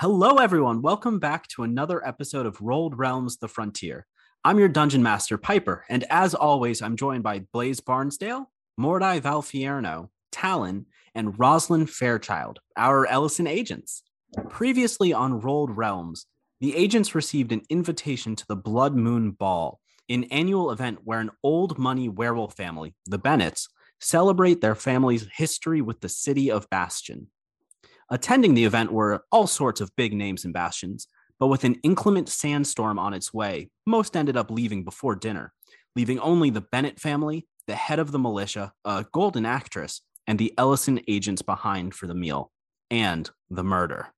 Hello, everyone. Welcome back to another episode of Rolled Realms The Frontier. I'm your Dungeon Master, Piper, and as always, I'm joined by Blaze Barnsdale, Mordai Valfierno, Talon, and Roslyn Fairchild, our Ellison agents. Previously on Rolled Realms, the agents received an invitation to the Blood Moon Ball, an annual event where an old money werewolf family, the Bennetts, celebrate their family's history with the city of Bastion. Attending the event were all sorts of big names in Bastions, but with an inclement sandstorm on its way, most ended up leaving before dinner, leaving only the Bennett family, the head of the militia, a golden actress, and the Ellison agents behind for the meal and the murder.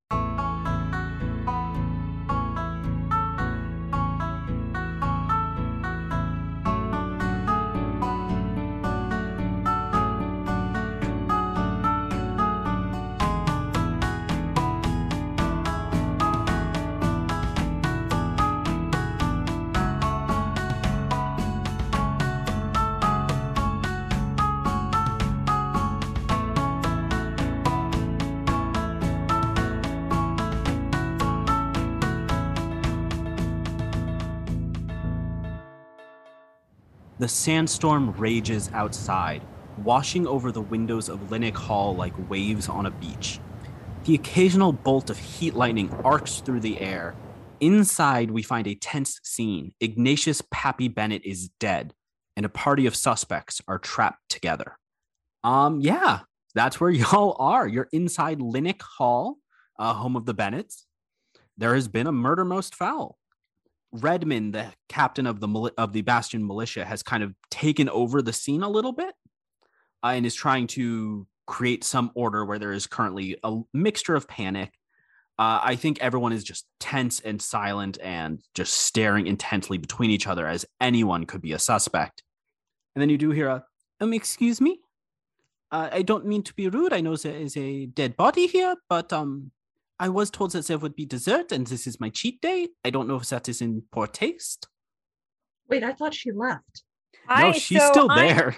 The sandstorm rages outside, washing over the windows of Linnock Hall like waves on a beach. The occasional bolt of heat lightning arcs through the air. Inside, we find a tense scene. Ignatius Pappy Bennett is dead, and a party of suspects are trapped together. Yeah, that's where y'all are. You're inside Linnock Hall, home of the Bennetts. There has been a murder most foul. Redmond, the captain of the Bastion militia, has kind of taken over the scene a little bit and is trying to create some order where there is currently a mixture of panic. I think everyone is just tense and silent and just staring intently between each other as anyone could be a suspect. And then you do hear a, excuse me? I don't mean to be rude. I know there is a dead body here, but I was told that there would be dessert, and this is my cheat day. I don't know if that is in poor taste. Wait, I thought she left. No, she's still there.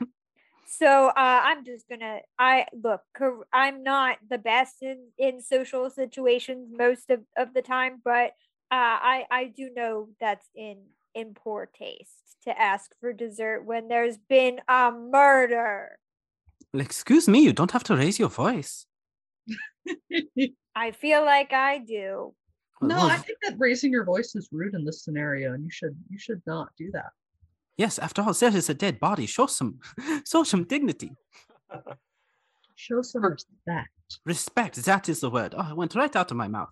I'm just gonna. I'm not the best in social situations most of the time, but I do know that's in poor taste to ask for dessert when there's been a murder. Well, excuse me, you don't have to raise your voice. I feel like I do. No, I think that raising your voice is rude in this scenario, and you should not do that. Yes, after all, there is a dead body. Show some dignity. Show some respect. Respect, that is the word. Oh, it went right out of my mouth.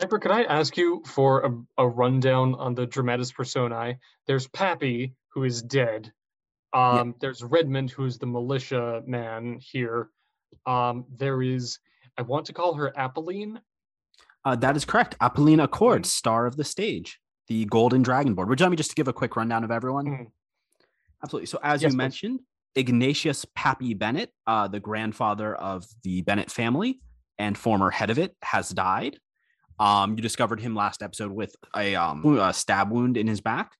Piper, could I ask you for a rundown on the dramatis personae? There's Pappy, who is dead. Yeah. There's Redmond, who's the militia man here. There is, I want to call her Apolline. That is correct. Apolline Accord, star of the stage, the Golden Dragonborn. Would you want me just to give a quick rundown of everyone? Mm. Absolutely. So as you mentioned, Ignatius Pappy Bennett, the grandfather of the Bennett family and former head of it, has died. You discovered him last episode with a stab wound in his back.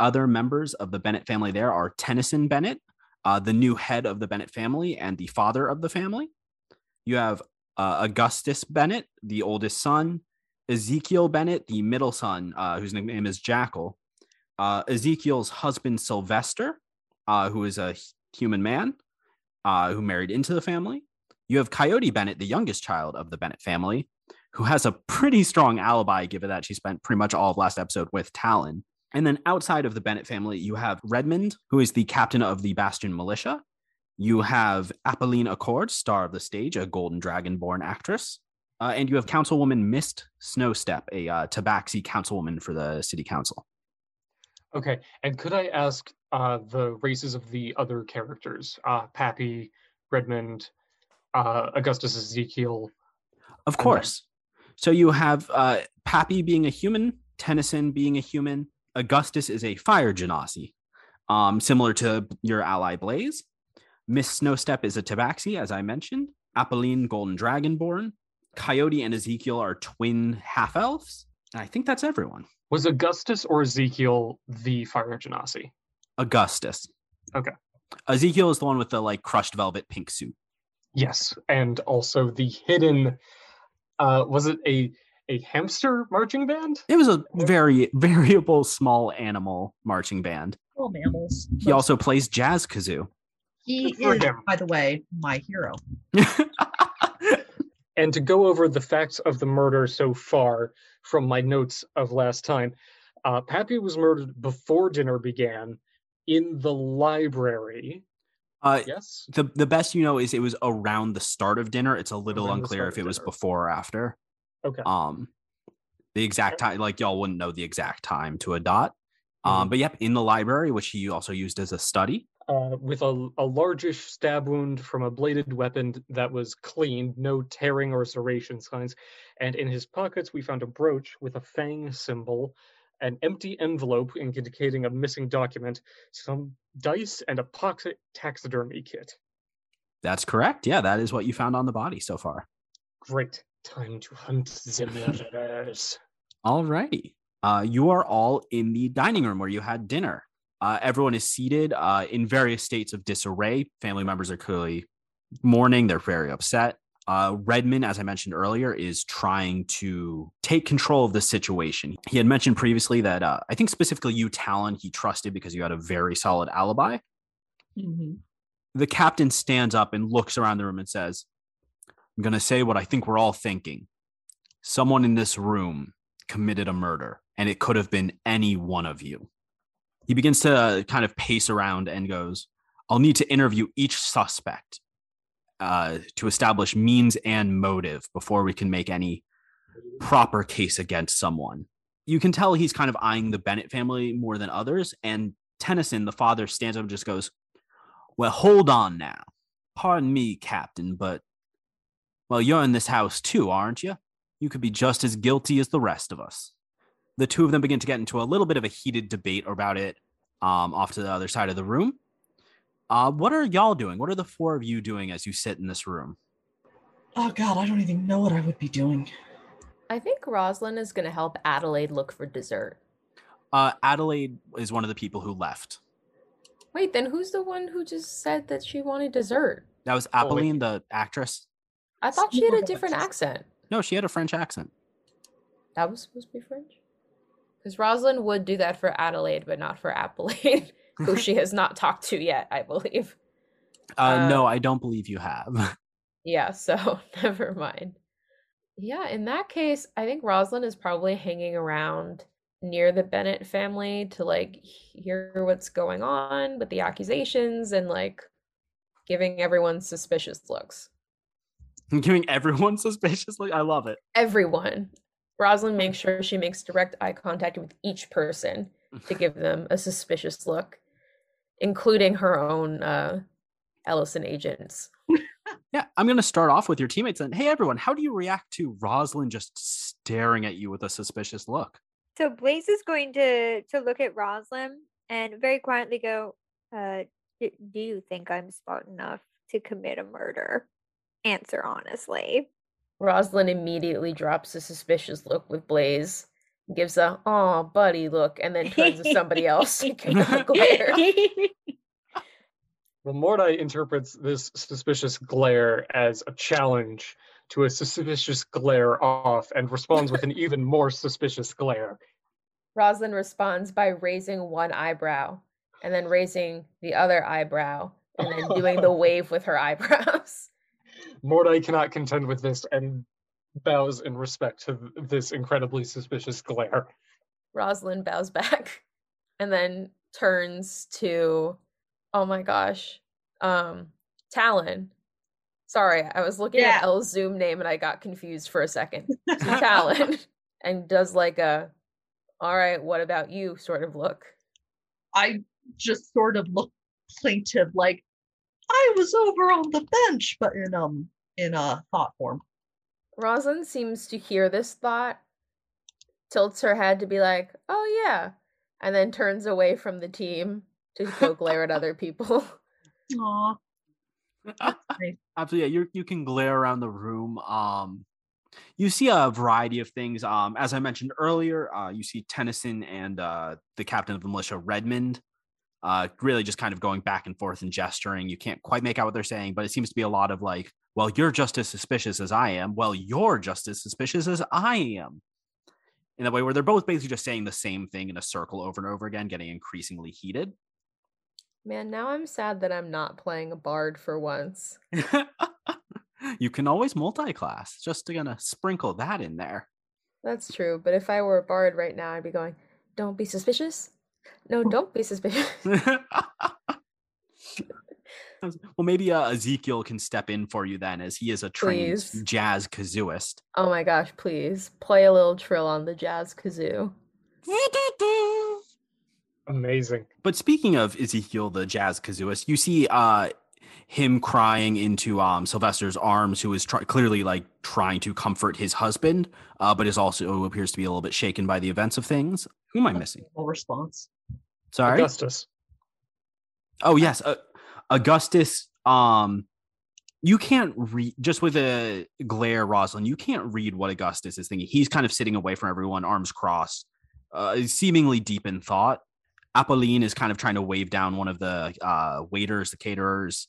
Other members of the Bennett family there are Tennyson Bennett, the new head of the Bennett family and the father of the family. You have Augustus Bennett, the oldest son, Ezekiel Bennett, the middle son, whose name is Jackal, Ezekiel's husband, Sylvester, who is a human man who married into the family. You have Coyote Bennett, the youngest child of the Bennett family, who has a pretty strong alibi, given that she spent pretty much all of last episode with Talon. And then outside of the Bennett family, you have Redmond, who is the captain of the Bastion militia. You have Apolline Accord, star of the stage, a Golden Dragonborn actress. And you have Councilwoman Mist Snowstep, a Tabaxi councilwoman for the city council. Okay. And could I ask the races of the other characters? Pappy, Redmond, Augustus, Ezekiel. Of course. So you have Pappy being a human, Tennyson being a human. Augustus is a fire genasi, similar to your ally Blaze. Miss Snowstep is a Tabaxi, as I mentioned. Apolline, Golden Dragonborn. Coyote and Ezekiel are twin half-elves. And I think that's everyone. Was Augustus or Ezekiel the fire genasi? Augustus. Okay. Ezekiel is the one with the crushed velvet pink suit. Yes, and also the hidden, was it a a hamster marching band? It was a very variable small animal marching band. All mammals. He also plays jazz kazoo. He is, by the way, my hero. And to go over the facts of the murder so far from my notes of last time, Pappy was murdered before dinner began in the library. Yes? The best you know is it was around the start of dinner. It's a little unclear if it was before or after. Okay. The exact time, like y'all wouldn't know the exact time to a dot. But yep, in the library, which he also used as a study. With a largish stab wound from a bladed weapon that was clean, no tearing or serration signs. And in his pockets, we found a brooch with a fang symbol, an empty envelope indicating a missing document, some dice, and a pocket taxidermy kit. That's correct. Yeah, that is what you found on the body so far. Great. Time to hunt the murderers. All righty. You are all in the dining room where you had dinner. Everyone is seated in various states of disarray. Family members are clearly mourning. They're very upset. Redmond, as I mentioned earlier, is trying to take control of the situation. He had mentioned previously that I think specifically you, Talon, he trusted because you had a very solid alibi. Mm-hmm. The captain stands up and looks around the room and says, I'm going to say what I think we're all thinking. Someone in this room committed a murder, and it could have been any one of you. He begins to kind of pace around and goes, I'll need to interview each suspect to establish means and motive before we can make any proper case against someone. You can tell he's kind of eyeing the Bennett family more than others. And Tennyson, the father, stands up and just goes, well, hold on now. Pardon me, Captain, but well, you're in this house too, aren't you? You could be just as guilty as the rest of us. The two of them begin to get into a little bit of a heated debate about it off to the other side of the room. What are y'all doing? What are the four of you doing as you sit in this room? Oh, God, I don't even know what I would be doing. I think Roslyn is going to help Adelaide look for dessert. Adelaide is one of the people who left. Wait, then who's the one who just said that she wanted dessert? That was Apolline, the actress. I thought she had a different accent. No, she had a French accent. That was supposed to be French? Because Roslyn would do that for Adelaide, but not for Apolline, who she has not talked to yet, I believe. No, I don't believe you have. Yeah, so never mind. Yeah, in that case, I think Roslyn is probably hanging around near the Bennett family to, like, hear what's going on with the accusations and, like, giving everyone suspicious looks. I'm giving everyone suspicious looks? I love it. Everyone. Roslyn makes sure she makes direct eye contact with each person to give them a suspicious look, including her own Ellison agents. Yeah, I'm going to start off with your teammates. And hey, everyone, how do you react to Roslyn just staring at you with a suspicious look? So Blaze is going to look at Roslyn and very quietly go, do you think I'm smart enough to commit a murder? Answer honestly. Roslyn immediately drops a suspicious look with Blaze, gives a, aw, buddy look, and then turns to somebody else. Well, Mordai interprets this suspicious glare as a challenge to a suspicious glare off and responds with an even more suspicious glare. Roslyn responds by raising one eyebrow and then raising the other eyebrow and then doing the wave with her eyebrows. Mordai cannot contend with this and bows in respect to this incredibly suspicious glare. Roslyn bows back and then turns to, oh my gosh, Talon. Sorry, I was looking at Elle's Zoom name and I got confused for a second. So Talon, and does like a, all right, what about you sort of look. I just sort of look plaintive, like, I was over on the bench, but in thought form. Roslyn seems to hear this thought, tilts her head to be like, oh yeah, and then turns away from the team to go glare at other people. Aw. Absolutely, yeah, you can glare around the room. You see a variety of things. As I mentioned earlier, you see Tennyson and the captain of the militia, Redmond, really just kind of going back and forth and gesturing. You can't quite make out what they're saying, but it seems to be a lot of like Well, you're just as suspicious as I am. Well, you're just as suspicious as I am. In that way where they're both basically just saying the same thing in a circle over and over again, getting increasingly heated. Man, now I'm sad that I'm not playing a bard for once. You can always multi-class. Just gonna sprinkle that in there. That's true. But if I were a bard right now, I'd be going, don't be suspicious. No, don't be suspicious. Well, maybe Ezekiel can step in for you then, as he is a trained jazz kazooist. Oh my gosh, please. Play a little trill on the jazz kazoo. Amazing. But speaking of Ezekiel, the jazz kazooist, you see him crying into Sylvester's arms, who is clearly like trying to comfort his husband, but is also appears to be a little bit shaken by the events of things. Who am I missing? Full response. Sorry? Augustus. Oh, yes. Augustus, you can't read, just with a glare, Roslyn, you can't read what Augustus is thinking. He's kind of sitting away from everyone, arms crossed, seemingly deep in thought. Apolline is kind of trying to wave down one of the waiters, the caterers,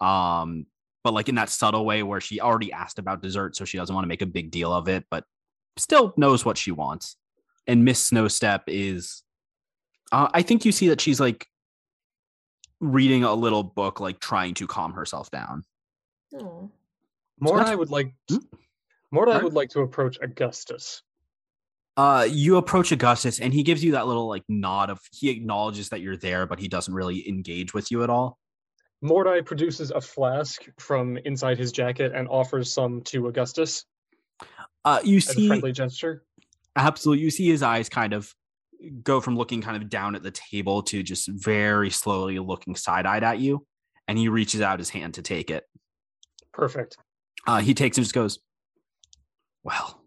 but like in that subtle way where she already asked about dessert, so she doesn't want to make a big deal of it, but still knows what she wants. And Miss Snowstep is, I think you see that she's like, reading a little book, like trying to calm herself down. Oh. Mordai would like to approach Augustus. You approach Augustus, and he gives you that little like nod of he acknowledges that you're there, but he doesn't really engage with you at all. Mordai produces a flask from inside his jacket and offers some to Augustus. You see a friendly gesture. Absolutely, you see his eyes kind of go from looking kind of down at the table to just very slowly looking side-eyed at you, and he reaches out his hand to take it. Perfect. He takes and just goes, well,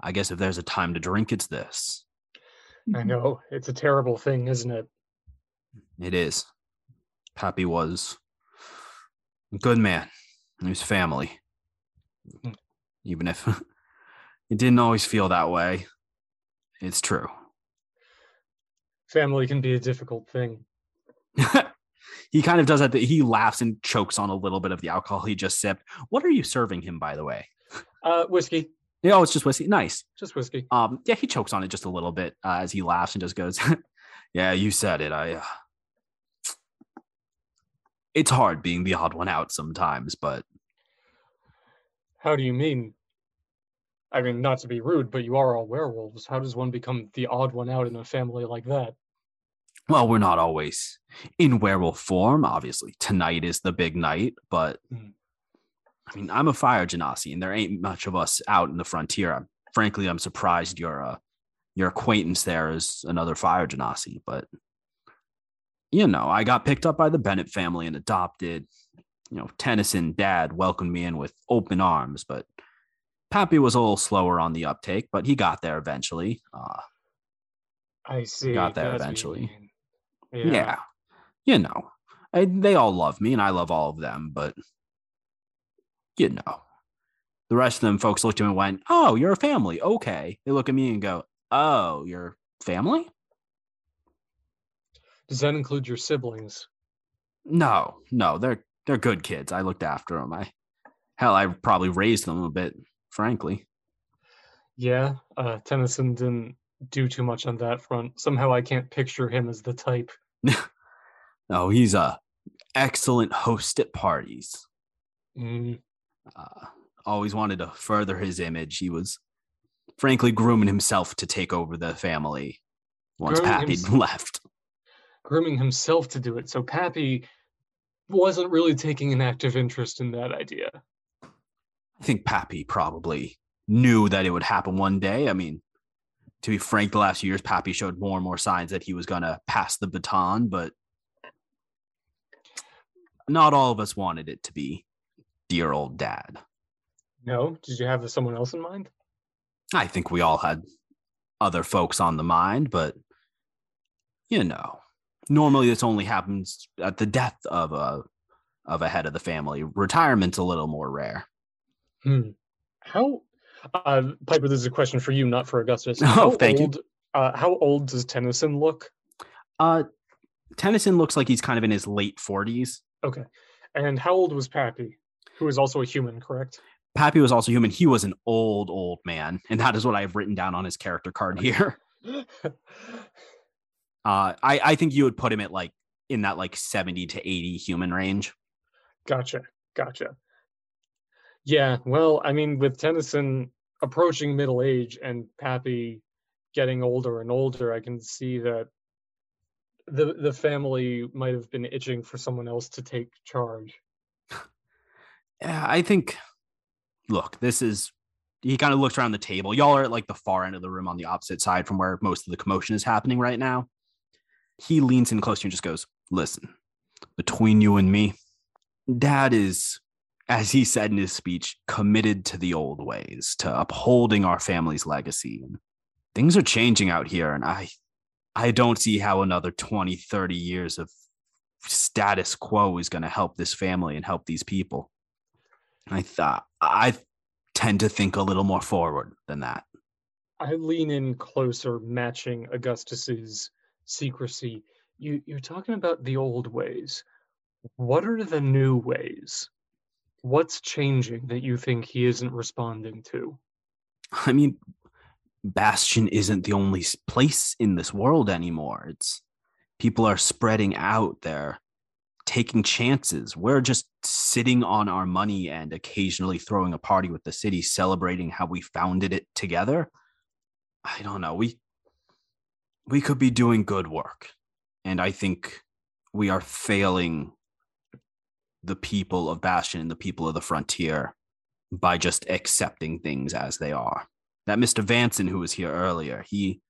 I guess if there's a time to drink, it's this. I know. It's a terrible thing, isn't it? It is. Pappy was a good man. He was family. Even if it didn't always feel that way, it's true. Family can be a difficult thing. He kind of does that. He laughs and chokes on a little bit of the alcohol he just sipped. What are you serving him, by the way? Whiskey. Yeah, it's just whiskey. Nice. Just whiskey. Yeah, he chokes on it just a little bit as he laughs and just goes, yeah, you said it. It's hard being the odd one out sometimes, but. How do you mean? I mean, not to be rude, but you are all werewolves. How does one become the odd one out in a family like that? Well, we're not always in werewolf form, obviously. Tonight is the big night, but I mean, I'm a fire genasi, and there ain't much of us out in the frontier. I'm surprised your acquaintance there is another fire genasi, but you know, I got picked up by the Bennett family and adopted. You know, Tennyson Dad welcomed me in with open arms, but Pappy was a little slower on the uptake, but he got there eventually. I see. Got there eventually. Yeah. You know, they all love me and I love all of them, but, you know, the rest of them folks looked at me and went, oh, you're a family. Okay. They look at me and go, oh, you're family? Does that include your siblings? No, they're good kids. I looked after them. I probably raised them a bit. Frankly. Yeah, Tennyson didn't do too much on that front. Somehow I can't picture him as the type. No, he's a excellent host at parties. Always wanted to further his image. He was, frankly, grooming himself to take over the family once Pappy left. Grooming himself to do it. So Pappy wasn't really taking an active interest in that idea. I think Pappy probably knew that it would happen one day. I mean, to be frank, the last few years, Pappy showed more and more signs that he was going to pass the baton, but not all of us wanted it to be dear old Dad. No? Did you have someone else in mind? I think we all had other folks on the mind, but, you know, normally this only happens at the death of a head of the family. Retirement's a little more rare. How, Piper, this is a question for you, not for Augustus. Thank you. How old does Tennyson look? Tennyson looks like he's kind of in his late 40s. Okay. And how old was Pappy? Who was also a human, correct? Pappy was also human. He was an old, old man. And that is what I have written down on his character card here. I think you would put him at like in that like 70 to 80 human range. Gotcha. Yeah, well, I mean, with Tennyson approaching middle age and Pappy getting older and older, I can see that the family might have been itching for someone else to take charge. Yeah, I think, look, this is, he kind of looks around the table. Y'all are at like the far end of the room on the opposite side from where most of the commotion is happening right now. He leans in close to you and just goes, listen, between you and me, Dad is, as he said in his speech, committed to the old ways, to upholding our family's legacy. Things are changing out here, and I don't see how another 20, 30 years of status quo is going to help this family and help these people. And I tend to think a little more forward than that. I lean in closer, matching Augustus's secrecy. You're talking about the old ways. What are the new ways? What's changing that you think he isn't responding to? I mean, Bastion isn't the only place in this world anymore. People are spreading out there, taking chances. We're just sitting on our money and occasionally throwing a party with the city, celebrating how we founded it together. I don't know. We could be doing good work. And I think we are failing the people of Bastion and the people of the Frontier by just accepting things as they are. That Mr. Vanson, who was here earlier, he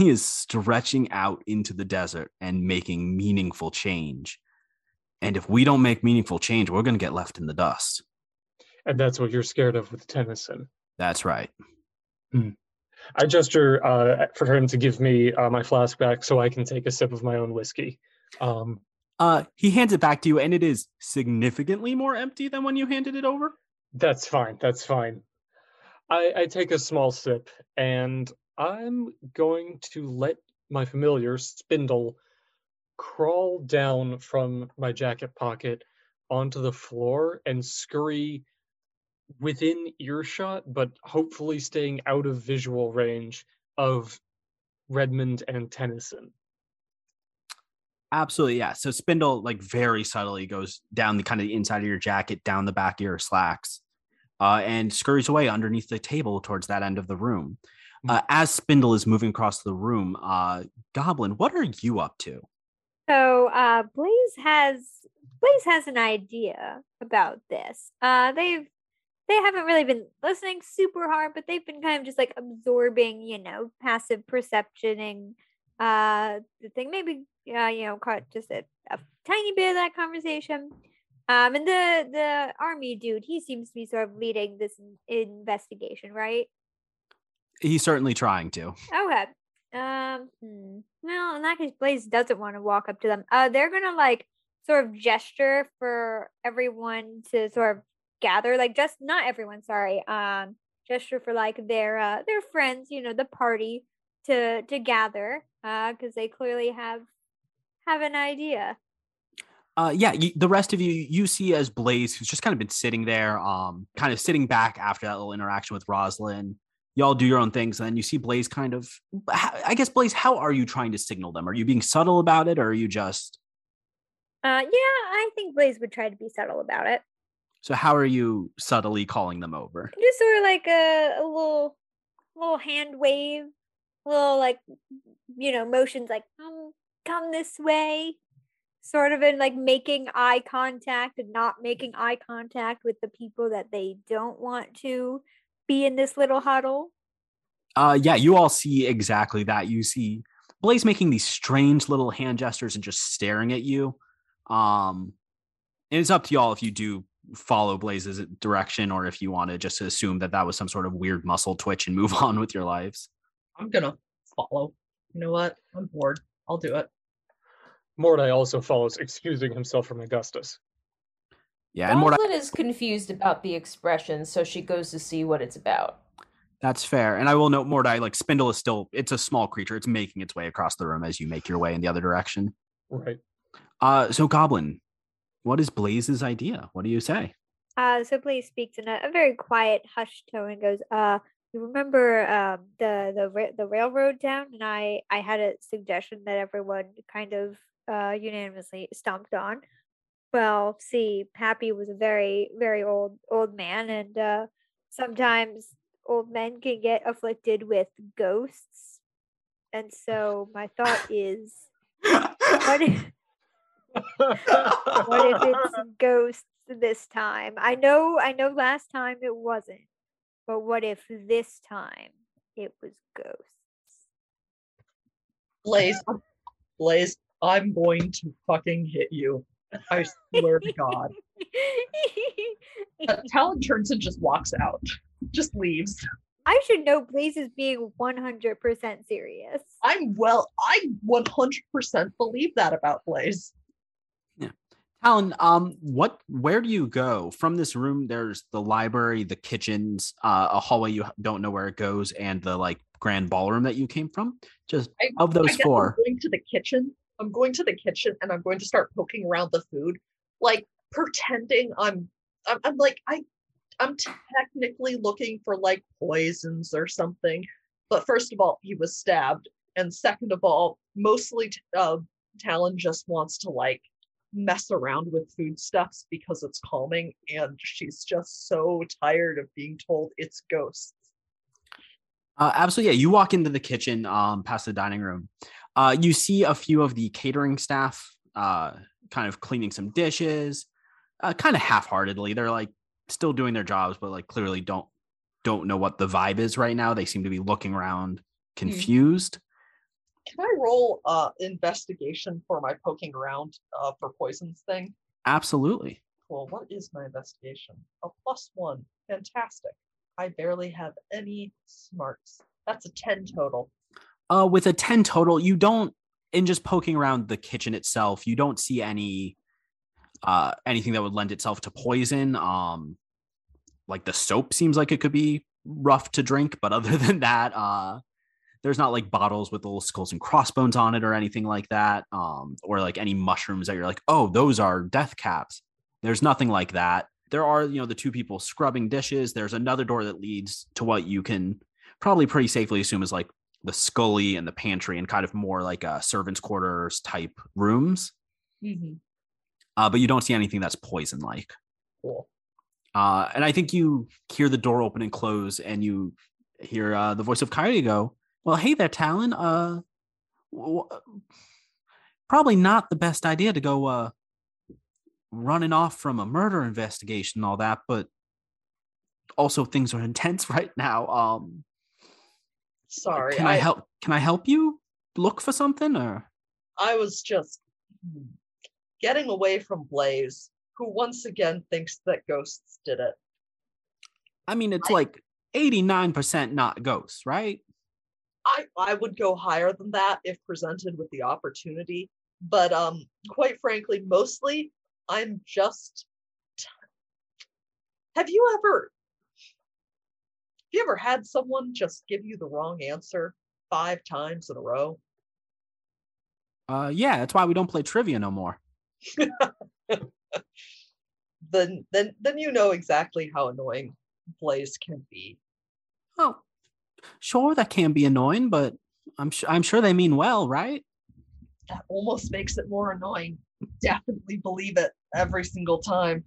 is stretching out into the desert and making meaningful change. And if we don't make meaningful change, we're going to get left in the dust. And that's what you're scared of with Tennyson. That's right. Mm. I gesture for him to give me my flask back so I can take a sip of my own whiskey. He hands it back to you, and it is significantly more empty than when you handed it over. That's fine. I take a small sip, and I'm going to let my familiar, Spindle, crawl down from my jacket pocket onto the floor and scurry within earshot, but hopefully staying out of visual range of Redmond and Tennyson. Absolutely, yeah. So Spindle, like, very subtly goes down the kind of the inside of your jacket, down the back of your slacks. And scurries away underneath the table towards that end of the room. As Spindle is moving across the room, Goblin, what are you up to? So Blaze has an idea about this. They haven't really been listening super hard, but they've been kind of just like absorbing, passive perceptioning the thing. Maybe caught just a tiny bit of that conversation. And the army dude, he seems to be sort of leading this investigation, right? He's certainly trying to. Okay. Well, in that case, Blaze doesn't want to walk up to them. They're going to, like, sort of gesture for everyone to sort of gather. Like, just not everyone, sorry. Gesture for, like, their friends, the party to gather. Because they clearly have an idea. The rest of you see as Blaze, who's just kind of been sitting there, kind of sitting back after that little interaction with Roslyn. Y'all do your own things, and then you see Blaze kind of, I guess, Blaze, how are you trying to signal them? Are you being subtle about it, or are you just... yeah, I think Blaze would try to be subtle about it. So how are you subtly calling them over? Just sort of like a little hand wave, little, like, motions like, come this way. Sort of in like making eye contact and not making eye contact with the people that they don't want to be in this little huddle. You all see exactly that. You see Blaze making these strange little hand gestures and just staring at you. And it's up to y'all if you do follow Blaze's direction or if you want to just assume that was some sort of weird muscle twitch and move on with your lives. I'm going to follow. You know what? I'm bored. I'll do it. Mordai also follows, excusing himself from Augustus. Yeah, and Mordai is confused about the expression, so she goes to see what it's about. That's fair. And I will note, Mordai, like, Spindle is still, it's a small creature. It's making its way across the room as you make your way in the other direction. Right. So, Goblin, what is Blaze's idea? What do you say? So Blaze speaks in a very quiet, hushed tone and goes, you remember the railroad down? And I had a suggestion that everyone kind of unanimously stomped on. Well, see, Pappy was a very, very old man, and sometimes old men can get afflicted with ghosts. And so my thought is, what if it's ghosts this time? I know last time it wasn't, but what if this time it was ghosts? Blaze, I'm going to fucking hit you. I swear to God. Talon turns and just walks out. Just leaves. I should know Blaze is being 100% serious. I 100% believe that about Blaze. Yeah. Talon, where do you go? From this room, there's the library, the kitchens, a hallway you don't know where it goes, and the grand ballroom that you came from. Of those four. I'm going to the kitchen and I'm going to start poking around the food, pretending I'm technically looking for poisons or something. But first of all, he was stabbed. And second of all, mostly Talon just wants to mess around with foodstuffs because it's calming. And she's just so tired of being told it's ghosts. Absolutely. Yeah. You walk into the kitchen past the dining room. You see a few of the catering staff kind of cleaning some dishes, kind of half-heartedly. They're still doing their jobs, but clearly don't know what the vibe is right now. They seem to be looking around confused. Can I roll investigation for my poking around for poisons thing? Absolutely. Well, what is my investigation? A +1. Fantastic. I barely have any smarts. That's a 10 total. With a 10 total, you don't, in just poking around the kitchen itself, you don't see anything that would lend itself to poison. The soap seems like it could be rough to drink, but other than that, there's not bottles with little skulls and crossbones on it or anything like that, or any mushrooms that you're oh, those are death caps. There's nothing like that. There are, the two people scrubbing dishes. There's another door that leads to what you can probably pretty safely assume is the scully and the pantry and kind of more a servants' quarters type rooms. Mm-hmm. But you don't see anything that's poison-like. Cool. And I think you hear the door open and close, and you hear the voice of Coyote go, well, hey there, Talon. Probably not the best idea to go running off from a murder investigation and all that, but also things are intense right now. Sorry. Can I help? Can I help you look for something? Or I was just getting away from Blaze, who once again thinks that ghosts did it. I mean, it's 89% not ghosts, right? I would go higher than that if presented with the opportunity. But quite frankly, mostly I'm just... Have you ever had someone just give you the wrong answer 5 times in a row? Yeah, that's why we don't play trivia no more. Then you know exactly how annoying Blaze can be. Oh, sure, that can be annoying, but I'm sure they mean well, right? That almost makes it more annoying. Definitely believe it every single time.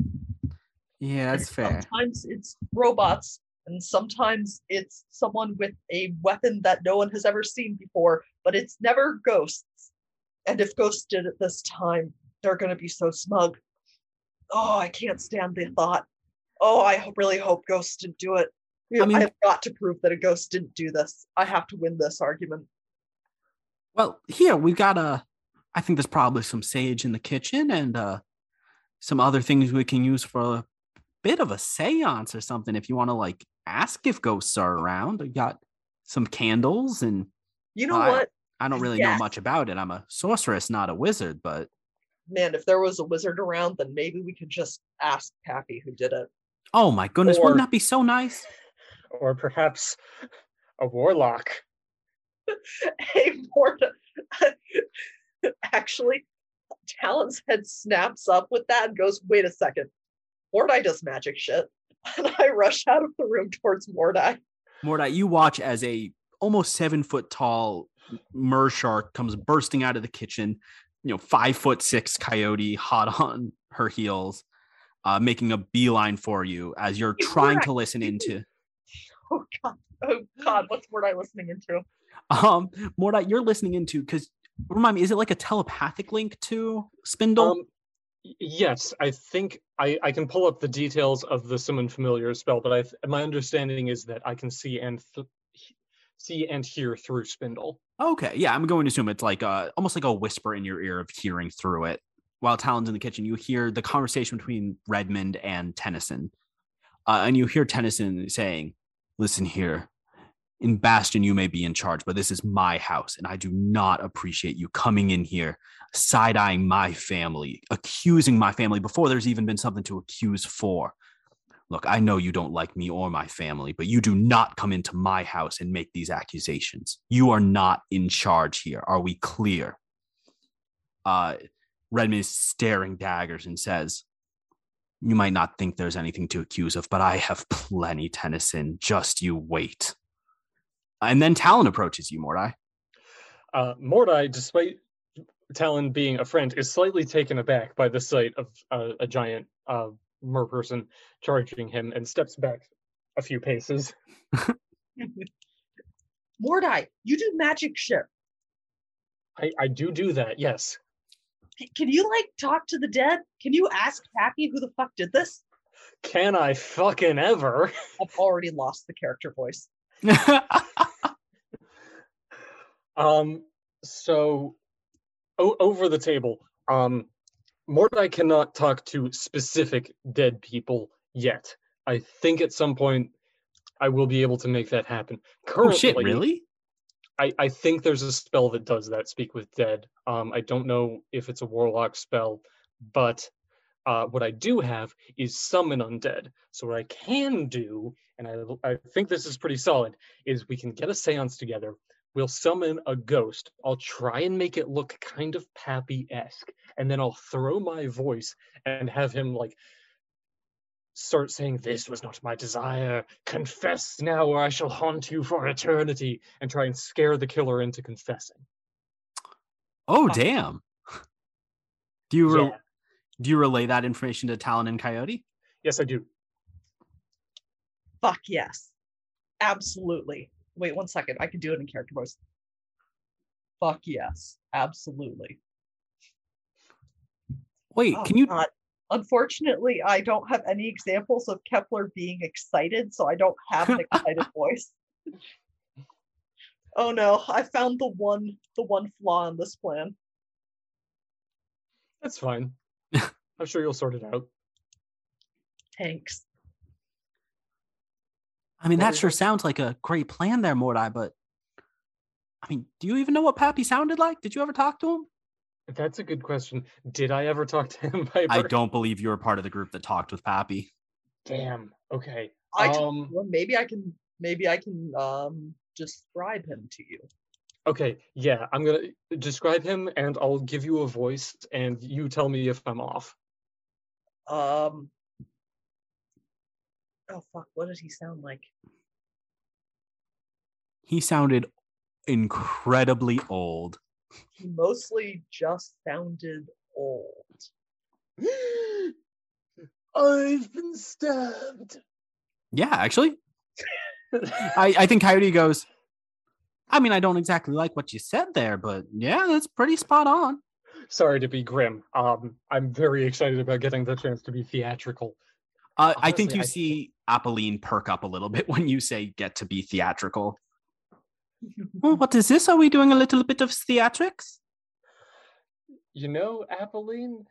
Yeah, that's fair. Sometimes it's robots, and sometimes it's someone with a weapon that no one has ever seen before, but it's never ghosts. And if ghosts did it this time, they're going to be so smug. Oh, I can't stand the thought. Oh, I really hope ghosts didn't do it. I have got to prove that a ghost didn't do this. I have to win this argument. Well, here, we've got I think there's probably some sage in the kitchen and some other things we can use for a bit of a seance or something if you want to, ask if ghosts are around. I got some candles and... You know what? I don't really know much about it. I'm a sorceress, not a wizard, but... Man, if there was a wizard around, then maybe we could just ask Pappy who did it. Oh my goodness, wouldn't that be so nice? Or perhaps a warlock. Hey, Morda. Actually, Talon's head snaps up with that and goes, wait a second. Mordai does magic shit. And I rush out of the room towards Mordai. Mordai, you watch as a almost 7 foot tall mershark comes bursting out of the kitchen. 5'6" coyote hot on her heels, making a beeline for you as you're trying to listen into. Oh God, what's Mordai listening into? Mordai, you're listening into, because remind me, is it like a telepathic link to Spindle? Yes, I think I can pull up the details of the summon familiar spell, but my understanding is that I can see and hear through Spindle. Okay, yeah, I'm going to assume it's like almost like a whisper in your ear of hearing through it. While Talon's in the kitchen, you hear the conversation between Redmond and Tennyson, and you hear Tennyson saying, "Listen here. In Bastion, you may be in charge, but this is my house, and I do not appreciate you coming in here, side-eyeing my family, accusing my family before there's even been something to accuse for. Look, I know you don't like me or my family, but you do not come into my house and make these accusations. You are not in charge here. Are we clear?" Redmond is staring daggers and says, "You might not think there's anything to accuse of, but I have plenty, Tennyson. Just you wait." And then Talon approaches you, Mordai. Mordai, despite Talon being a friend, is slightly taken aback by the sight of a giant merperson charging him and steps back a few paces. Mordai, you do magic shit. I do that, yes. Can you, talk to the dead? Can you ask Pappy who the fuck did this? Can I fucking ever? I've already lost the character voice. So over the table, Mordai cannot talk to specific dead people yet. I think at some point I will be able to make that happen. Currently, oh shit, really? I think there's a spell that does that, speak with dead. I don't know if it's a warlock spell, but what I do have is summon undead. So what I can do, and I think this is pretty solid, is we can get a seance together. We'll summon a ghost. I'll try and make it look kind of Pappy-esque. And then I'll throw my voice and have him start saying, "This was not my desire. Confess now or I shall haunt you for eternity." And try and scare the killer into confessing. Oh, damn. Do you relay that information to Talon and Coyote? Yes, I do. Fuck yes. Absolutely. Wait 1 second. I can do it in character voice. Fuck yes. Absolutely. Wait, can you... God. Unfortunately, I don't have any examples of Kepler being excited, so I don't have an excited voice. Oh no, I found the one flaw in this plan. That's fine. I'm sure you'll sort it out. Thanks. I mean, that sure sounds like a great plan there, Mordai, but I mean, do you even know what Pappy sounded like? Did you ever talk to him? That's a good question. Did I ever talk to him? I don't believe you were part of the group that talked with Pappy. Damn. Okay. Maybe I can describe him to you. Okay, yeah, I'm going to describe him, and I'll give you a voice, and you tell me if I'm off. Oh, fuck, what did he sound like? He sounded incredibly old. He mostly just sounded old. I've been stabbed. Yeah, actually. I think Coyote goes... I mean, I don't exactly like what you said there, but yeah, that's pretty spot on. Sorry to be grim. I'm very excited about getting the chance to be theatrical. Honestly, I think see Apolline perk up a little bit when you say get to be theatrical. Well, what is this? Are we doing a little bit of theatrics? You know, Apolline,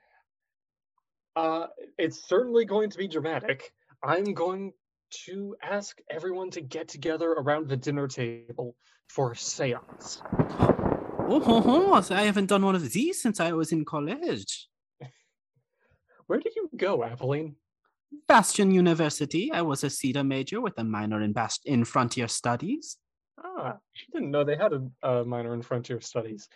it's certainly going to be dramatic. I'm going to ask everyone to get together around the dinner table for a seance. Oh, I haven't done one of these since I was in college. Where did you go, Apolline? Bastion University. I was a Cedar major with a minor in Frontier Studies. Ah, I didn't know they had a minor in Frontier Studies.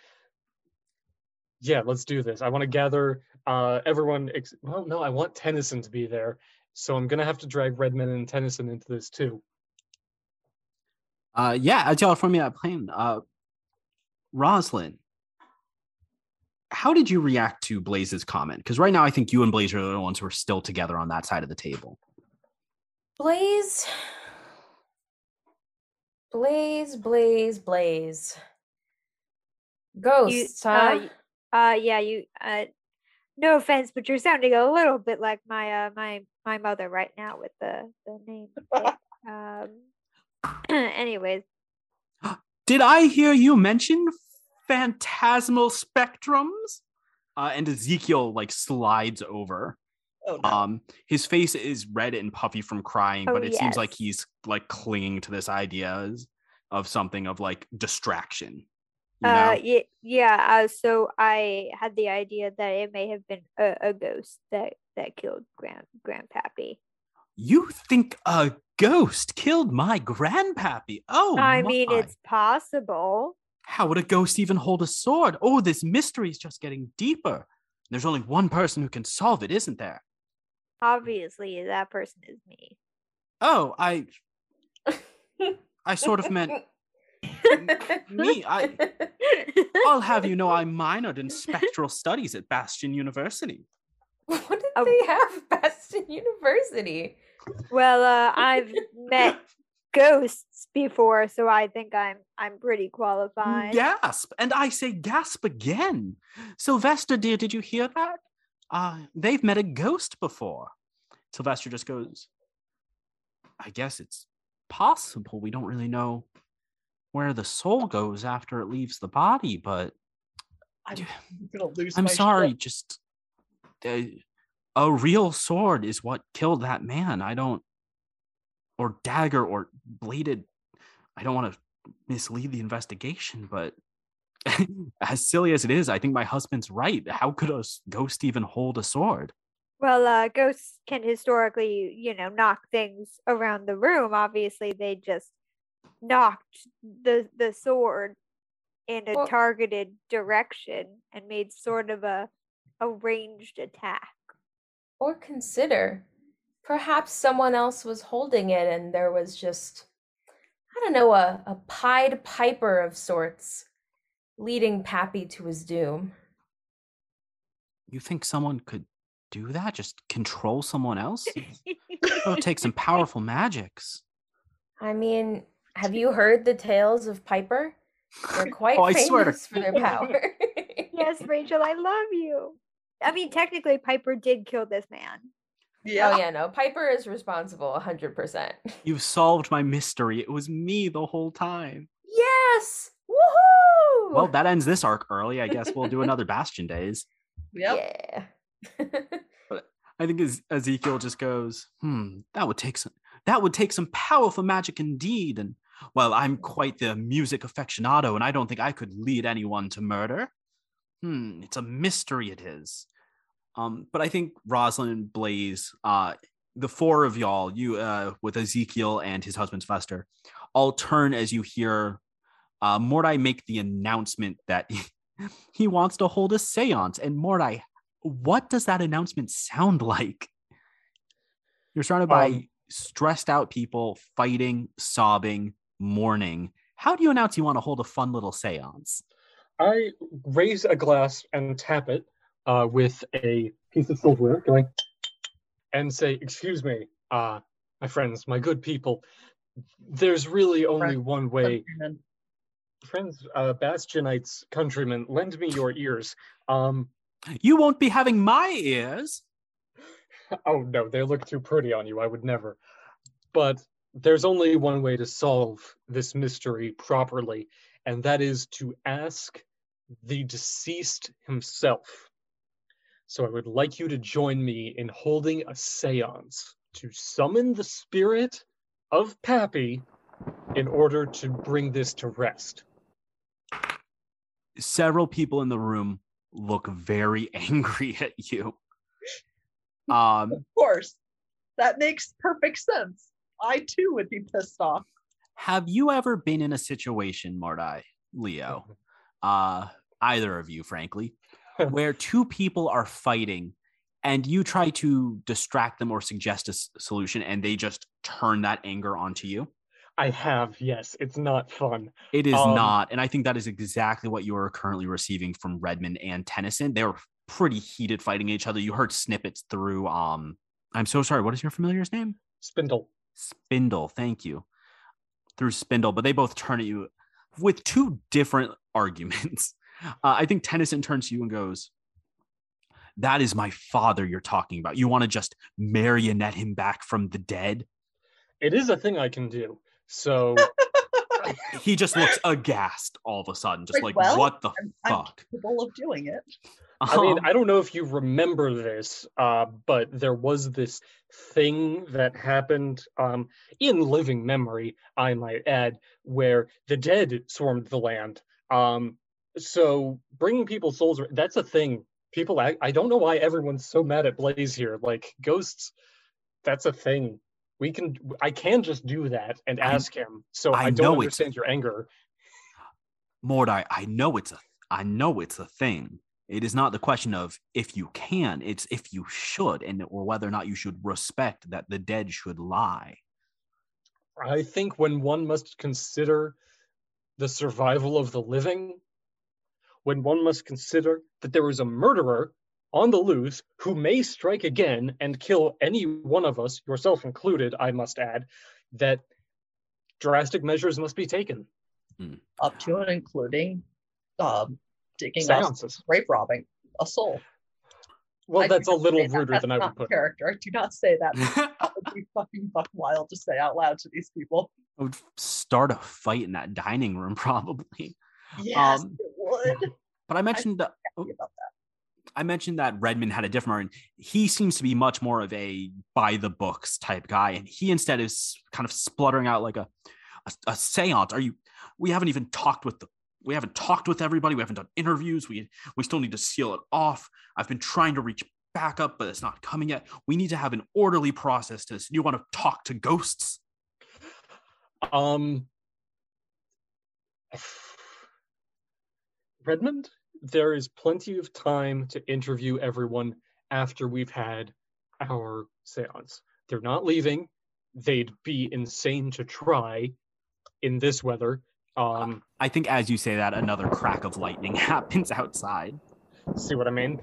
Yeah, let's do this. I want to gather everyone... I want Tennyson to be there. So I'm going to have to drag Redmond and Tennyson into this too. Yeah, I tell from you I plan. Roslyn, how did you react to Blaze's comment? Because right now I think you and Blaze are the ones who are still together on that side of the table. Blaze. Ghosts, huh? Yeah, you, no offense, but you're sounding a little bit like my my mother right now with the name. Anyways. Did I hear you mention phantasmal spectrums? And Ezekiel like slides over. Oh, no. His face is red and puffy from crying, but it seems like he's like clinging to this idea of something of like distraction. You know? So I had the idea that it may have been a ghost that killed Grandpappy. You think a ghost killed my Grandpappy? Oh, I mean, it's possible. How would a ghost even hold a sword? Oh, this mystery is just getting deeper. There's only one person who can solve it, isn't there? Obviously, that person is me. Oh, I sort of meant me. I'll have you know I minored in spectral studies at Bastion University. What did they have, Bastion University? Well, I've met ghosts before, so I think I'm pretty qualified. Gasp! And I say gasp again. Sylvester, dear, did you hear that? They've met a ghost before. Sylvester just goes, I guess it's possible. We don't really know where the soul goes after it leaves the body, but I'm sorry, shit. Just a real sword is what killed that man. Or dagger or bladed. I don't want to mislead the investigation, but as silly as it is, I think my husband's right. How could a ghost even hold a sword? Well, ghosts can historically, knock things around the room. Obviously, they just knocked the sword in a targeted direction and made sort of a ranged attack. Or consider... perhaps someone else was holding it and there was just, I don't know, a Pied Piper of sorts leading Pappy to his doom. You think someone could do that? Just control someone else? It'll take some powerful magics. I mean, have you heard the tales of Piper? They're quite famous for their power. Yes, Rachel, I love you. I mean, technically, Piper did kill this man. Yeah. Oh, yeah, no. Piper is responsible 100%. You've solved my mystery. It was me the whole time. Yes! Woohoo! Well, that ends this arc early. I guess we'll do another Bastion Days. Yep. Yeah. But I think Ezekiel just goes, that would take some powerful magic indeed. And, well, I'm quite the music aficionado, and I don't think I could lead anyone to murder. It's a mystery it is. But I think Roslyn and Blaze, the four of y'all, you with Ezekiel and his husband Sylvester, all turn as you hear Mordai make the announcement that he wants to hold a seance. And Mordai, what does that announcement sound like? You're surrounded by stressed out people, fighting, sobbing, mourning. How do you announce you want to hold a fun little seance? I raise a glass and tap it. With a piece of silverware, going and say, "Excuse me, my friends, my good people. There's really only one way. Friends, Bastionites, countrymen, lend me your ears. You won't be having my ears. Oh no, they look too pretty on you. I would never. But there's only one way to solve this mystery properly, and that is to ask the deceased himself. So I would like you to join me in holding a seance to summon the spirit of Pappy in order to bring this to rest." Several people in the room look very angry at you. Of course. That makes perfect sense. I too would be pissed off. Have you ever been in a situation, Mordai, Leo, either of you, frankly, where two people are fighting and you try to distract them or suggest a solution, and they just turn that anger onto you. I have, yes. It's not fun. It is not. And I think that is exactly what you are currently receiving from Redmond and Tennyson. They were pretty heated fighting each other. You heard snippets through, I'm so sorry, what is your familiar's name? Spindle. Spindle, thank you. Through Spindle, but they both turn at you with two different arguments. I think Tennyson turns to you and goes, that is my father you're talking about. You want to just marionette him back from the dead? It is a thing I can do. So he just looks aghast all of a sudden, just like, well, what the fuck? I'm capable of doing it. I mean, I don't know if you remember this, but there was this thing that happened in living memory, I might add, where the dead swarmed the land. So bringing people's souls, that's a thing. People, I don't know why everyone's so mad at Blaze here. Like, ghosts, that's a thing. I can just do that and ask him. So I don't understand your anger. Mordai, I know it's a thing. It is not the question of if you can, it's if you should, and or whether or not you should respect that the dead should lie. I think when one must consider the survival of the living, when one must consider that there is a murderer on the loose who may strike again and kill any one of us, yourself included, I must add, that drastic measures must be taken. Mm. Up to and including digging seances, rape robbing a soul. Well, that's a little ruder than I would put. Character, do not say that. That would be fucking buck wild to say out loud to these people. I would start a fight in that dining room, probably. Yes, it would. But I mentioned that Redmond had a different argument. He seems to be much more of a by the books type guy, and he instead is kind of spluttering out like a seance. We haven't talked with everybody. We haven't done interviews. We still need to seal it off. I've been trying to reach back up, but it's not coming yet. We need to have an orderly process to this. You want to talk to ghosts? Redmond, there is plenty of time to interview everyone after we've had our seance. They're not leaving. They'd be insane to try in this weather. I think as you say that, another crack of lightning happens outside. See what I mean?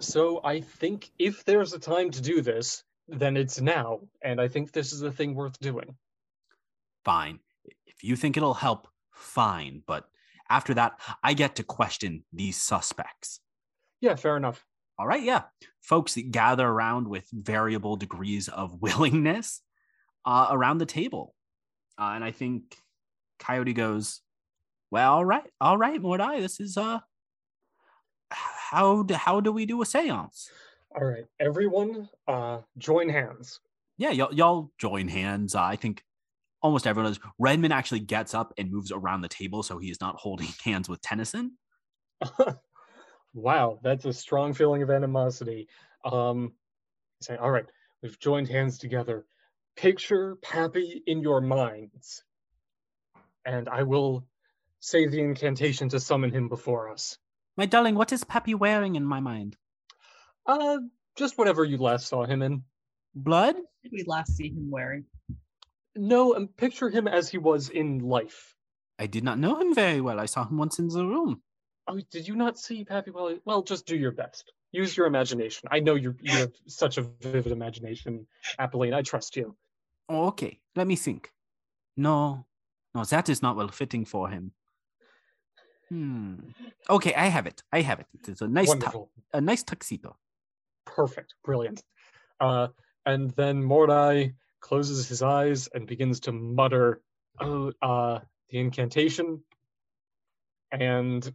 So I think if there's a time to do this, then it's now. And I think this is a thing worth doing. Fine. If you think it'll help, fine. But after that, I get to question these suspects. Yeah, fair enough. All right, yeah. Folks gather around with variable degrees of willingness around the table. And I think Coyote goes, well, all right, Mordai, this is, how do we do a seance? All right, everyone join hands. Yeah, y'all join hands. I think almost everyone does. Redmond actually gets up and moves around the table, so he is not holding hands with Tennyson. Wow, that's a strong feeling of animosity. Say, all right, we've joined hands together. Picture Pappy in your minds. And I will say the incantation to summon him before us. My darling, what is Pappy wearing in my mind? Just whatever you last saw him in. Blood? What did we last see him wearing? No, and picture him as he was in life. I did not know him very well. I saw him once in the room. Oh, did you not see Pappy? Well, just do your best. Use your imagination. I know you have such a vivid imagination, Apolline. I trust you. Oh, okay. Let me think. No, that is not well fitting for him. Okay, I have it. It's a nice, a nice tuxedo. Perfect, brilliant. And then Mordai closes his eyes and begins to mutter the incantation. And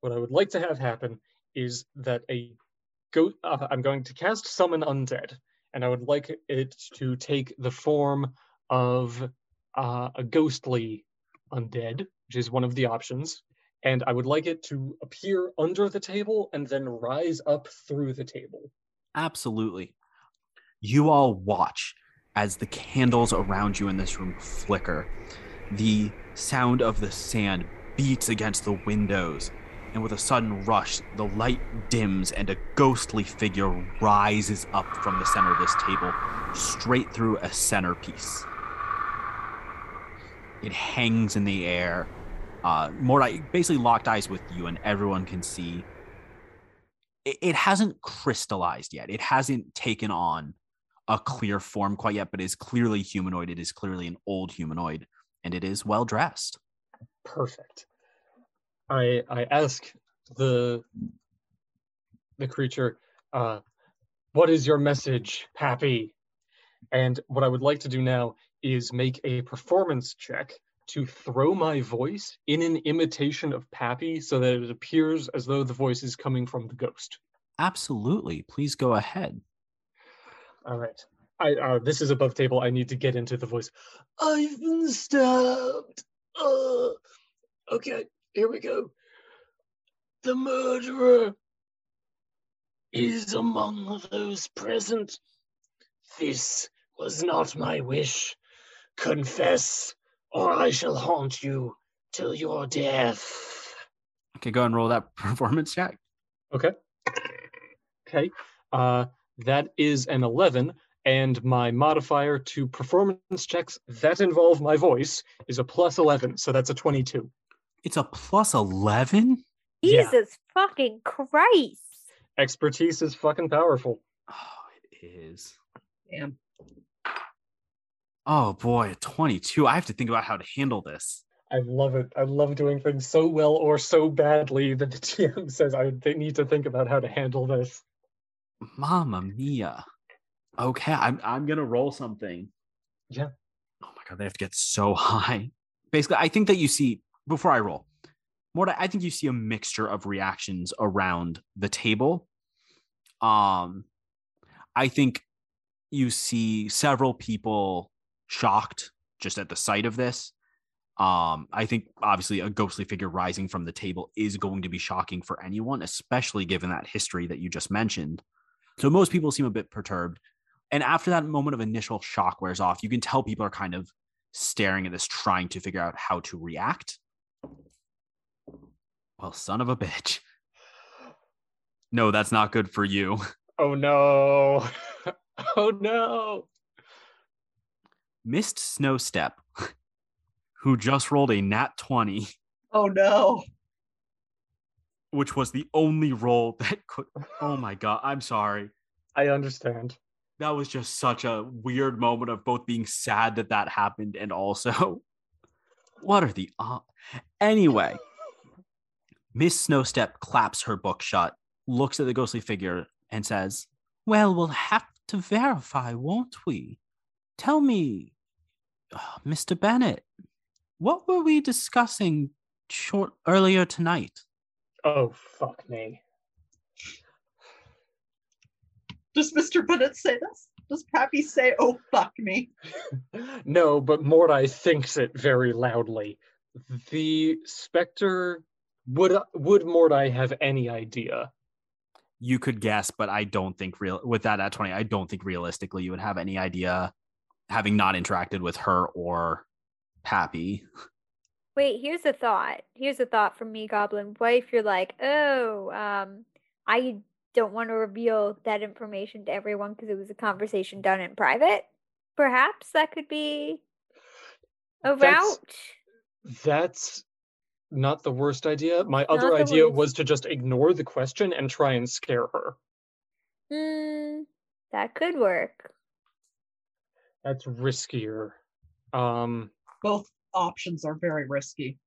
what I would like to have happen is that I'm going to cast Summon Undead, and I would like it to take the form of a ghostly undead, which is one of the options, and I would like it to appear under the table and then rise up through the table. Absolutely. You all watch as the candles around you in this room flicker. The sound of the sand beats against the windows. and with a sudden rush, the light dims and a ghostly figure rises up from the center of this table, straight through a centerpiece. It hangs in the air. Mordai basically locked eyes with you, and everyone can see. It hasn't crystallized yet. It hasn't taken on a clear form quite yet, but is clearly humanoid. It is clearly an old humanoid, and it is well dressed. Perfect. I ask the creature, what is your message, Pappy? And what I would like to do now is make a performance check to throw my voice in an imitation of Pappy so that it appears as though the voice is coming from the ghost. Absolutely. Please go ahead. All right. This is above table. I need to get into the voice. I've been stabbed. Okay, here we go. The murderer is among those present. This was not my wish. Confess, or I shall haunt you till your death. Okay, go and roll that performance check. Okay. Okay. That is an 11, and my modifier to performance checks that involve my voice is a plus 11, so that's a 22. It's a plus 11? Jesus fucking Christ. Expertise is fucking powerful. Oh, it is. Damn. Oh boy, 22. I have to think about how to handle this. I love it. I love doing things so well or so badly that the GM says they need to think about how to handle this. Mamma mia. Okay, I'm going to roll something. Yeah. Oh my God, they have to get so high. Basically, I think that you see, before I roll, Mordai, I think you see a mixture of reactions around the table. I think you see several people shocked just at the sight of this. I think obviously a ghostly figure rising from the table is going to be shocking for anyone, especially given that history that you just mentioned. So most people seem a bit perturbed. And after that moment of initial shock wears off, you can tell people are kind of staring at this, trying to figure out how to react. Well, son of a bitch. No, that's not good for you. Oh, no. Oh, no. Mist Snowstep, who just rolled a nat 20. Oh, no. Which was the only roll that could... Oh, my God. I'm sorry. I understand. That was just such a weird moment of both being sad that that happened and also... What are the... Anyway. Miss Snowstep claps her book shut, looks at the ghostly figure, and says, well, we'll have to verify, won't we? Tell me, Mr. Bennett, what were we discussing earlier tonight? Oh, fuck me. Does Mr. Bennett say this? Does Pappy say, oh, fuck me? No, but Mordai thinks it very loudly. The specter, would Mordai have any idea? You could guess, but I don't think with that at 20, I don't think realistically you would have any idea, having not interacted with her or Pappy. Wait, here's a thought. Here's a thought from me, Goblin Wife. You're like, oh, I don't want to reveal that information to everyone because it was a conversation done in private. Perhaps that could be a route. That's not the worst idea. My other idea was to just ignore the question and try and scare her. That could work. That's riskier. Both options are very risky.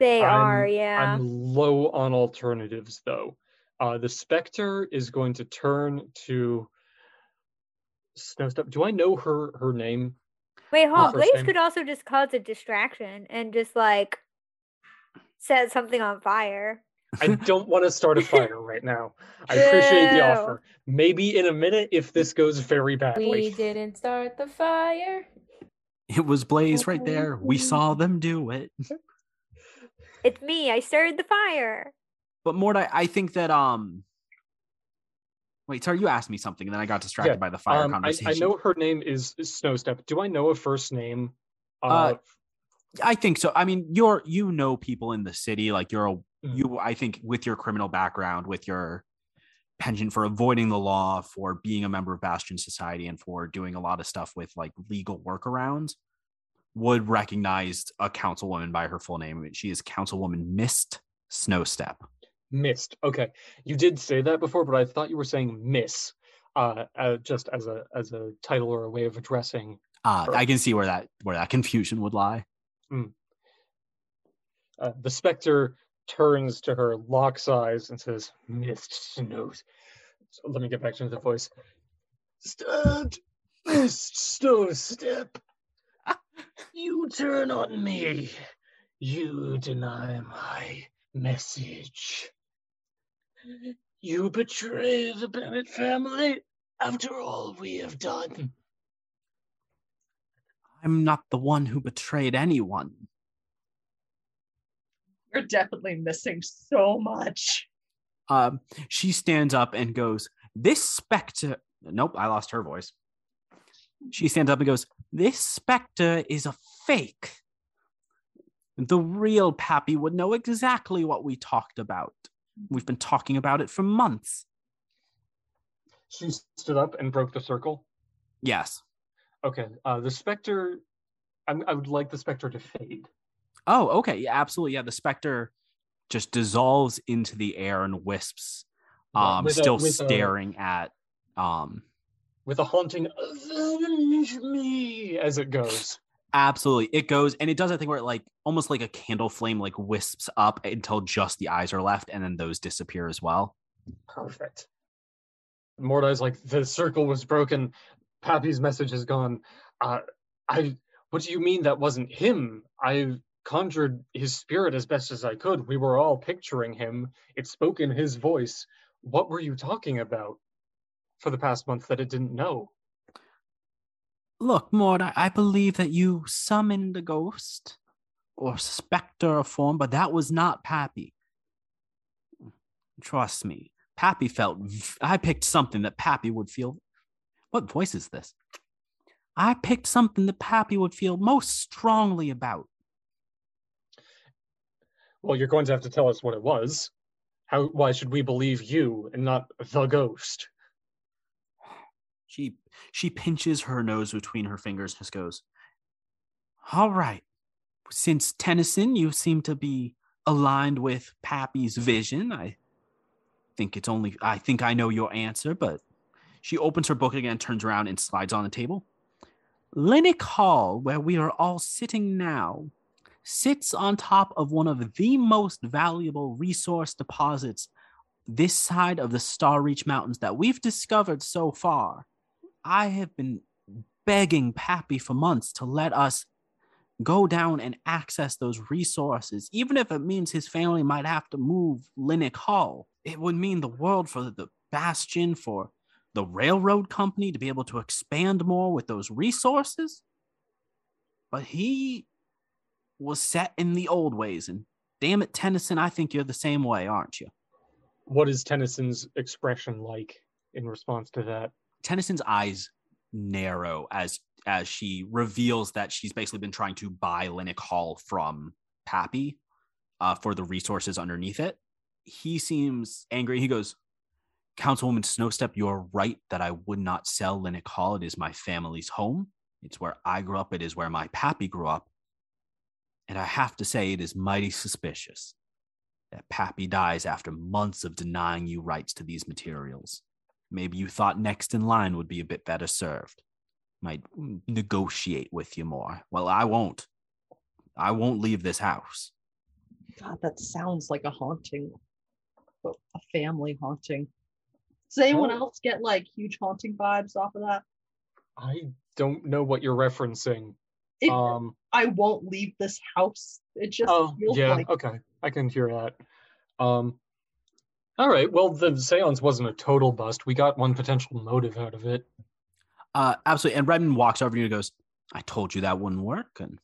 They are, yeah. I'm low on alternatives, though. The specter is going to turn to Snowstep. Do I know her name? Wait, hold on. Blaze could also just cause a distraction and just like set something on fire. I don't want to start a fire right now. I appreciate the offer. Maybe in a minute if this goes very badly. We didn't start the fire. It was Blaze right there. We saw them do it. It's me. I started the fire. But Mordai, I think that... Wait, sorry, you asked me something, and then I got distracted by the fire conversation. I know her name is Snowstep. Do I know a first name? I think so. I mean, you know people in the city. Like, you're you, I think, with your criminal background, with your penchant for avoiding the law, for being a member of Bastion Society, and for doing a lot of stuff with like legal workarounds, would recognize a councilwoman by her full name. She is Councilwoman Mist Snowstep. Mist. Okay, you did say that before, but I thought you were saying Miss, just as a title or a way of addressing. I can see where that confusion would lie. Mm. The specter turns to her, locks eyes, and says, "Mist Snows." So let me get back to the voice. "Stand, Mist Snowstep. You turn on me. You deny my message. You betray the Bennett family after all we have done." "I'm not the one who betrayed anyone." "You're definitely missing so much." She stands up and goes, "This specter..." Nope, I lost her voice. She stands up and goes, "This specter is a fake. The real Pappy would know exactly what we talked about. We've been talking about it for months." She stood up and broke the circle? Yes. Okay, the specter... I would like the specter to fade. Oh, okay, yeah, absolutely. Yeah, the specter just dissolves into the air and wisps, with a haunting, "Avenge me," as it goes. Absolutely. It goes, and it does that thing where it like almost like a candle flame like wisps up until just the eyes are left, and then those disappear as well. Perfect. Mordai's like, "The circle was broken. Pappy's message is gone. What do you mean that wasn't him? I conjured his spirit as best as I could. We were all picturing him. It spoke in his voice. What were you talking about for the past month that it didn't know?" "Look, Mord, I believe that you summoned a ghost or specter form, but that was not Pappy. Trust me, Pappy felt... I picked something that Pappy would feel..." What voice is this? "I picked something that Pappy would feel most strongly about." "Well, you're going to have to tell us what it was. Why should we believe you and not the ghost?" She pinches her nose between her fingers and goes, "All right. Since Tennyson, you seem to be aligned with Pappy's vision. I think I know your answer," but she opens her book again, turns around, and slides on the table. "Linnock Hall, where we are all sitting now, sits on top of one of the most valuable resource deposits this side of the Star Reach Mountains that we've discovered so far. I have been begging Pappy for months to let us go down and access those resources, even if it means his family might have to move Linnock Hall. It would mean the world for the Bastion, for the railroad company to be able to expand more with those resources. But he was set in the old ways, and damn it, Tennyson, I think you're the same way, aren't you?" What is Tennyson's expression like in response to that? Tennyson's eyes narrow as she reveals that she's basically been trying to buy Linnock Hall from Pappy for the resources underneath it. He seems angry. He goes, "Councilwoman Snowstep, you're right that I would not sell Linnock Hall. It is my family's home. It's where I grew up. It is where my Pappy grew up. And I have to say it is mighty suspicious that Pappy dies after months of denying you rights to these materials. Maybe you thought next in line would be a bit better served. Might negotiate with you more. Well, I won't. I won't leave this house." God, that sounds like a haunting. A family haunting. Does anyone else get like huge haunting vibes off of that? I don't know what you're referencing. I won't leave this house. It just feels like... okay. I can hear that. All right. Well, the seance wasn't a total bust. We got one potential motive out of it. Absolutely. And Redmond walks over to you and goes, "I told you that wouldn't work. And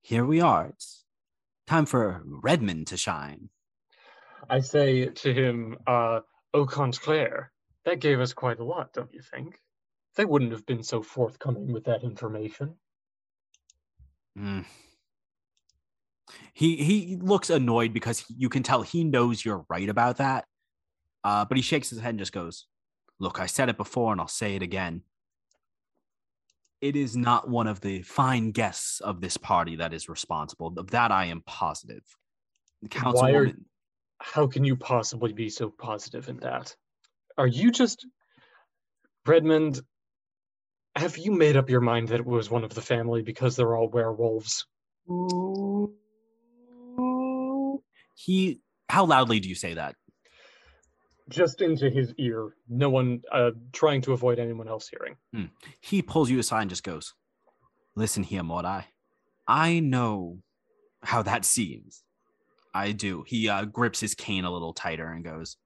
here we are. It's time for Redmond to shine." I say to him, "Au contraire. That gave us quite a lot, don't you think? They wouldn't have been so forthcoming with that information." He looks annoyed because you can tell he knows you're right about that. But he shakes his head and just goes, "Look, I said it before and I'll say it again. It is not one of the fine guests of this party that is responsible. Of that I am positive." The councilwoman, how can you possibly be so positive in that? Are you just... Redmond, have you made up your mind that it was one of the family because they're all werewolves? How loudly do you say that? Just into his ear. No one, trying to avoid anyone else hearing. He pulls you aside and just goes, "Listen here, Mordai. I know how that seems. I do." He grips his cane a little tighter and goes.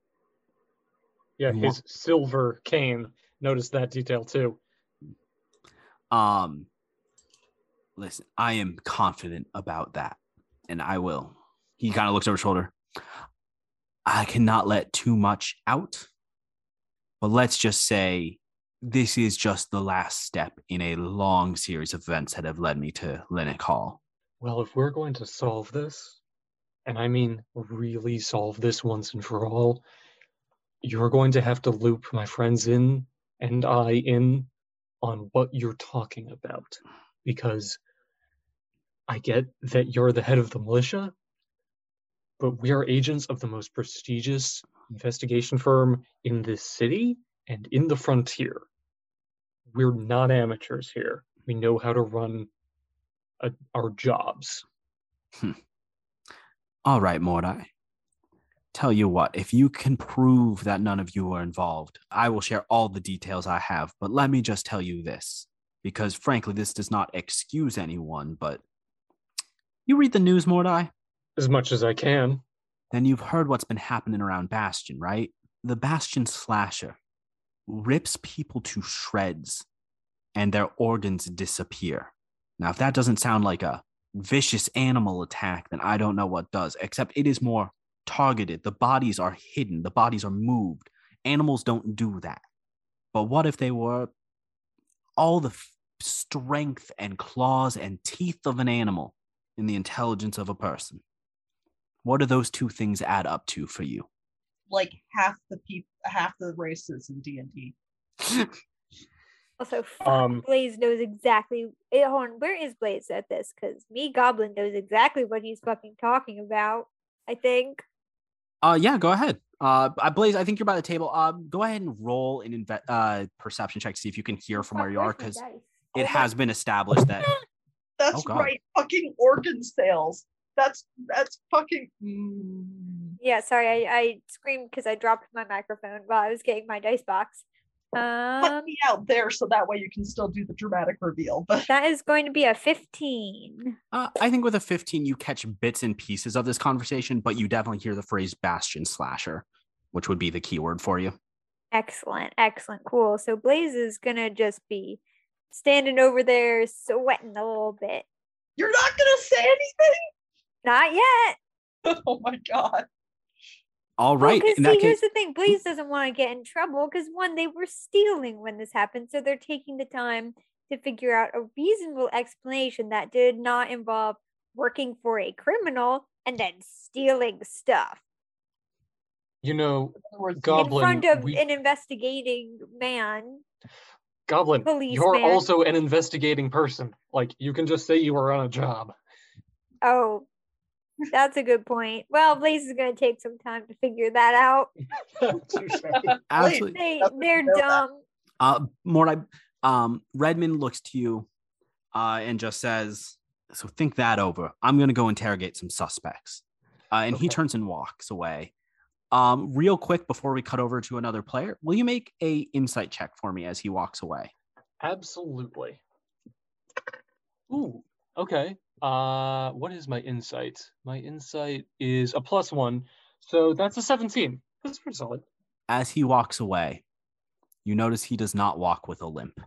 Yeah, his silver cane. Notice that detail too. Listen, I am confident about that, and I will. He kind of looks over his shoulder. I cannot let too much out, but let's just say this is just the last step in a long series of events that have led me to Linnock Hall. Well, if we're going to solve this, and I mean really solve this once and for all, you're going to have to loop my friends in and I in on what you're talking about, because I get that you're the head of the militia, but we are agents of the most prestigious investigation firm in this city and in the frontier. We're not amateurs here. We know how to run our jobs. All right, Mordai. Tell you what, if you can prove that none of you are involved, I will share all the details I have, but let me just tell you this, because frankly, this does not excuse anyone, but you read the news, Mordai? As much as I can. Then you've heard what's been happening around Bastion, right? The Bastion Slasher rips people to shreds and their organs disappear. Now, if that doesn't sound like a vicious animal attack, then I don't know what does, except it is more targeted. The bodies are hidden. The bodies are moved. Animals don't do that. But what if they were? All the strength and claws and teeth of an animal in the intelligence of a person. What do those two things add up to for you? Like half the races in D&D. Also, Blaze knows exactly. Hold on, where is Blaze at this? Because me, Goblin, knows exactly what he's fucking talking about. I think. Yeah, go ahead. Blaze, I think you're by the table. Go ahead and roll an perception check to see if you can hear from where you are, because it has been established that. That's right. Fucking organ sales. That's fucking. Yeah, sorry. I screamed because I dropped my microphone while I was getting my dice box. Put me out there so that way you can still do the dramatic reveal. But that is going to be a 15. I think with a 15, you catch bits and pieces of this conversation, but you definitely hear the phrase Bastion Slasher, which would be the keyword for you. Excellent. Cool. So Blaze is going to just be standing over there, sweating a little bit. You're not going to say anything? Not yet. Oh my God. All right. Well, here's the thing. Blaze doesn't want to get in trouble because, one, they were stealing when this happened. So they're taking the time to figure out a reasonable explanation that did not involve working for a criminal and then stealing stuff. You know, Goblin. In front of an investigating man. Goblin, you're also an investigating person. Like, you can just say you were on a job. Oh. That's a good point. Well, Blaze is going to take some time to figure that out. Absolutely. They're dumb. Mordai, Redmond looks to you and just says, "So think that over. I'm going to go interrogate some suspects." He turns and walks away. Real quick, before we cut over to another player, will you make a insight check for me as he walks away? Absolutely. Ooh, okay. What is my insight? My insight is a +1, so that's a 17. That's pretty solid. As he walks away, you notice he does not walk with a limp.